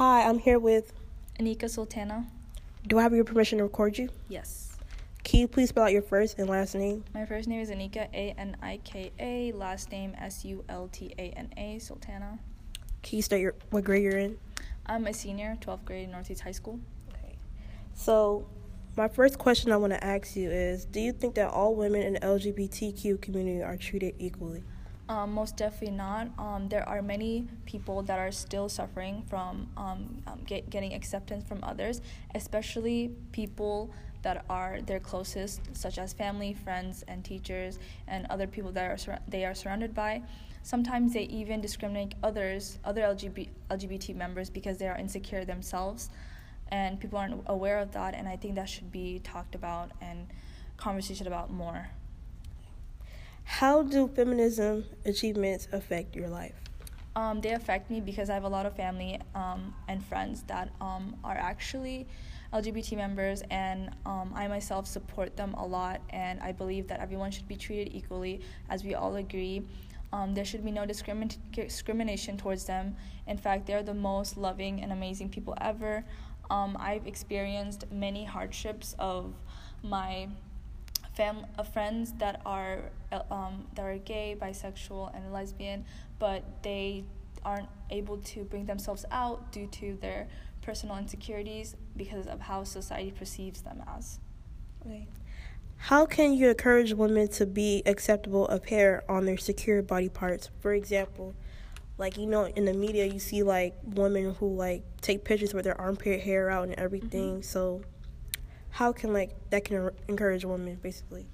Hi, I'm here with Anika Sultana. Do I have your permission to record you? Yes. Can you please spell out your first and last name? My first name is Anika, A-N-I-K-A, last name S-U-L-T-A-N-A, Sultana. Can you state what grade you're in? I'm a senior, 12th grade, Northeast High School. Okay. So, my first question I want to ask you is, do you think that all women in the LGBTQ community are treated equally? Most definitely not. There are many people that are still suffering from getting acceptance from others, especially people that are their closest, such as family, friends, and teachers, and other people that they are surrounded by. Sometimes they even discriminate other LGBT members because they are insecure themselves, and people aren't aware of that, and I think that should be talked about and conversation about more. How do feminism achievements affect your life? They affect me because I have a lot of family and friends that are actually LGBT members, and I myself support them a lot, and I believe that everyone should be treated equally, as we all agree. There should be no discrimination towards them. In fact, they're the most loving and amazing people ever. I've experienced many hardships of my friends that are gay, bisexual, and lesbian, but they aren't able to bring themselves out due to their personal insecurities because of how society perceives them as. Okay. How can you encourage women to be acceptable of hair on their secure body parts? For example, in the media you see women who take pictures with their armpit hair out and everything. Mm-hmm. So how can that can encourage women, basically?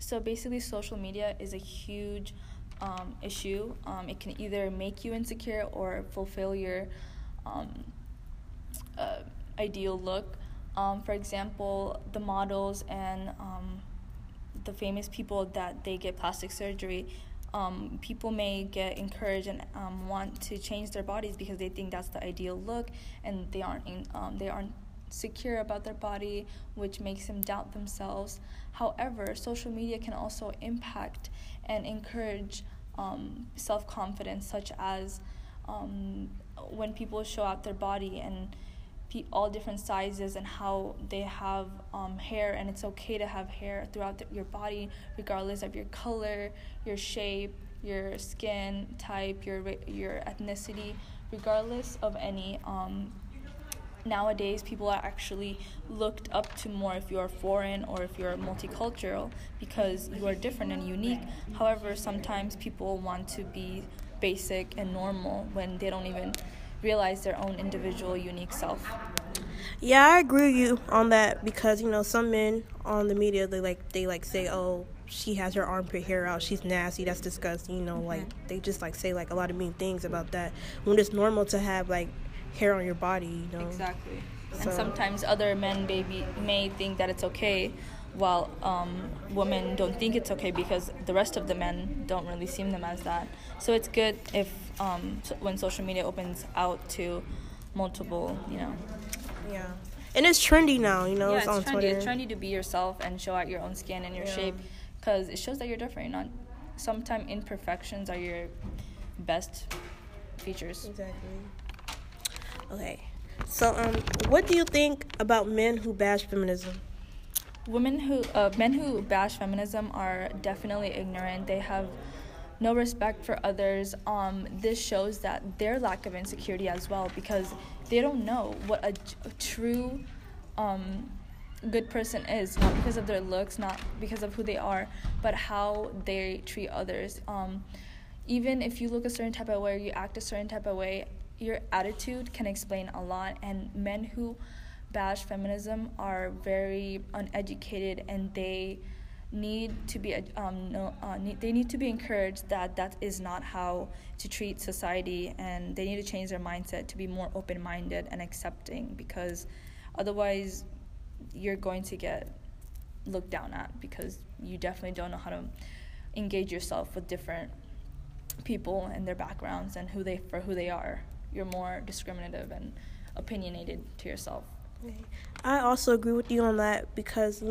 So basically, social media is a huge issue. It can either make you insecure or fulfill your ideal look. For example, the models and the famous people that they get plastic surgery, people may get encouraged and want to change their bodies because they think that's the ideal look, and they aren't secure about their body, which makes them doubt themselves. However, social media can also impact and encourage self-confidence, such as when people show out their body and all different sizes and how they have hair, and it's okay to have hair throughout your body, regardless of your color, your shape, your skin type, your ethnicity, regardless of any. Nowadays, people are actually looked up to more if you're foreign or if you're multicultural because you are different and unique. However, sometimes people want to be basic and normal when they don't even realize their own individual unique self. Yeah, I agree with you on that because, some men on the media, they say, oh, she has her armpit hair out, she's nasty, that's disgusting, mm-hmm. They just say a lot of mean things about that when it's normal to have hair on your body, Exactly. So. And sometimes other men may think that it's okay, while women don't think it's okay because the rest of the men don't really see them as that. So it's good if when social media opens out to multiple, Yeah. And it's trendy now, Yeah, it's on trendy. Twitter. It's trendy to be yourself and show out your own skin and your shape because it shows that you're different. Not sometimes imperfections are your best features. Exactly. Okay, so what do you think about men who bash feminism? Men who bash feminism are definitely ignorant. They have no respect for others. This shows that their lack of insecurity as well because they don't know what a true good person is, not because of their looks, not because of who they are, but how they treat others. Even if you look a certain type of way or you act a certain type of way, your attitude can explain a lot, and men who bash feminism are very uneducated, and they need to be encouraged that is not how to treat society, and they need to change their mindset to be more open-minded and accepting because otherwise you're going to get looked down at because you definitely don't know how to engage yourself with different people and their backgrounds and who they are. You're more discriminative and opinionated to yourself. I also agree with you on that because,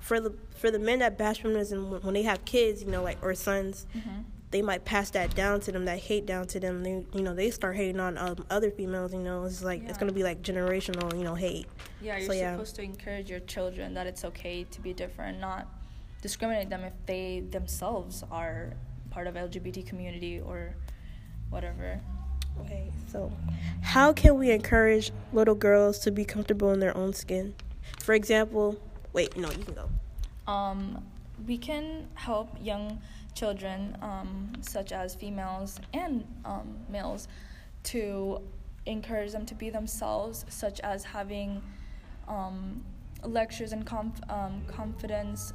for the men that bash feminism, when they have kids, or sons, mm-hmm. they might pass that down to them, that hate down to them. They, you know, they start hating on other females, you know. It's like, it's going to be like generational, you know, hate. Yeah, you're supposed to encourage your children that it's okay to be different, not discriminate them if they themselves are part of LGBT community or whatever. Okay, so how can we encourage little girls to be comfortable in their own skin? For example, you can go. We can help young children, such as females and males, to encourage them to be themselves, such as having lectures and confidence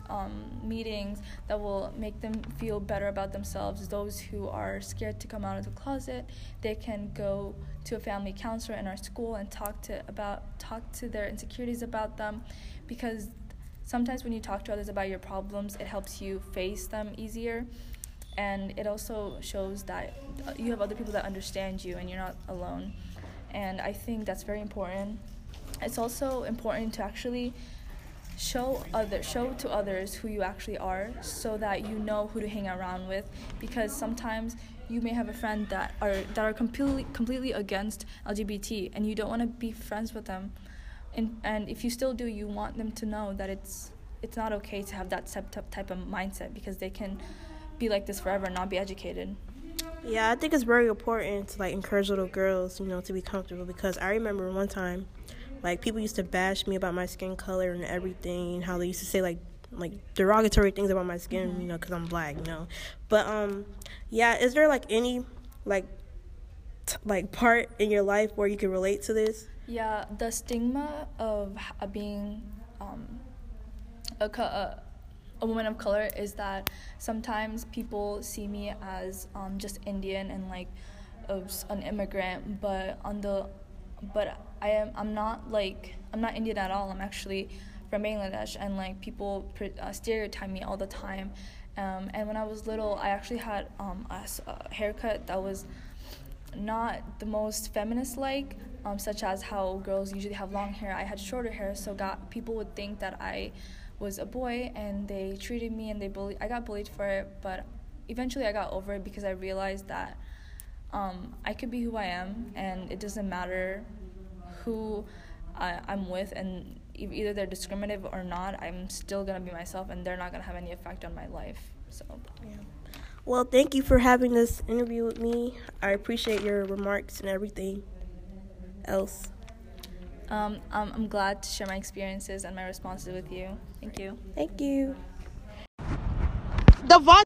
meetings that will make them feel better about themselves. Those who are scared to come out of the closet, they can go to a family counselor in our school and talk to their insecurities about them, because sometimes when you talk to others about your problems, it helps you face them easier, and it also shows that you have other people that understand you and you're not alone. And I think that's very important. It's also important to actually show to others who you actually are, so that you know who to hang around with, because sometimes you may have a friend that are completely against LGBT, and you don't want to be friends with them, and if you still do, you want them to know that it's not okay to have that type of mindset, because they can be like this forever and not be educated. Yeah, I think it's very important to, like, encourage little girls, you know, to be comfortable, because I remember one time, like, people used to bash me about my skin color and everything, and how they used to say, like derogatory things about my skin, you know, because I'm black, you know. But, is there, like, any, like, part in your life where you can relate to this? Yeah, the stigma of being a woman of color is that sometimes people see me as just Indian and, like, an immigrant, but I'm not Indian at all. I'm actually from Bangladesh, and, like, people stereotype me all the time. And when I was little, I actually had a haircut that was not the most feminist-like, such as how girls usually have long hair. I had shorter hair, so people would think that I was a boy, and they treated me, and I got bullied for it. But eventually I got over it, because I realized that I could be who I am, and it doesn't matter who I'm with, and either they're discriminative or not, I'm still going to be myself, and they're not going to have any effect on my life. So, yeah. Well, thank you for having this interview with me. I appreciate your remarks and everything else. I'm glad to share my experiences and my responses with you. Thank you. Thank you.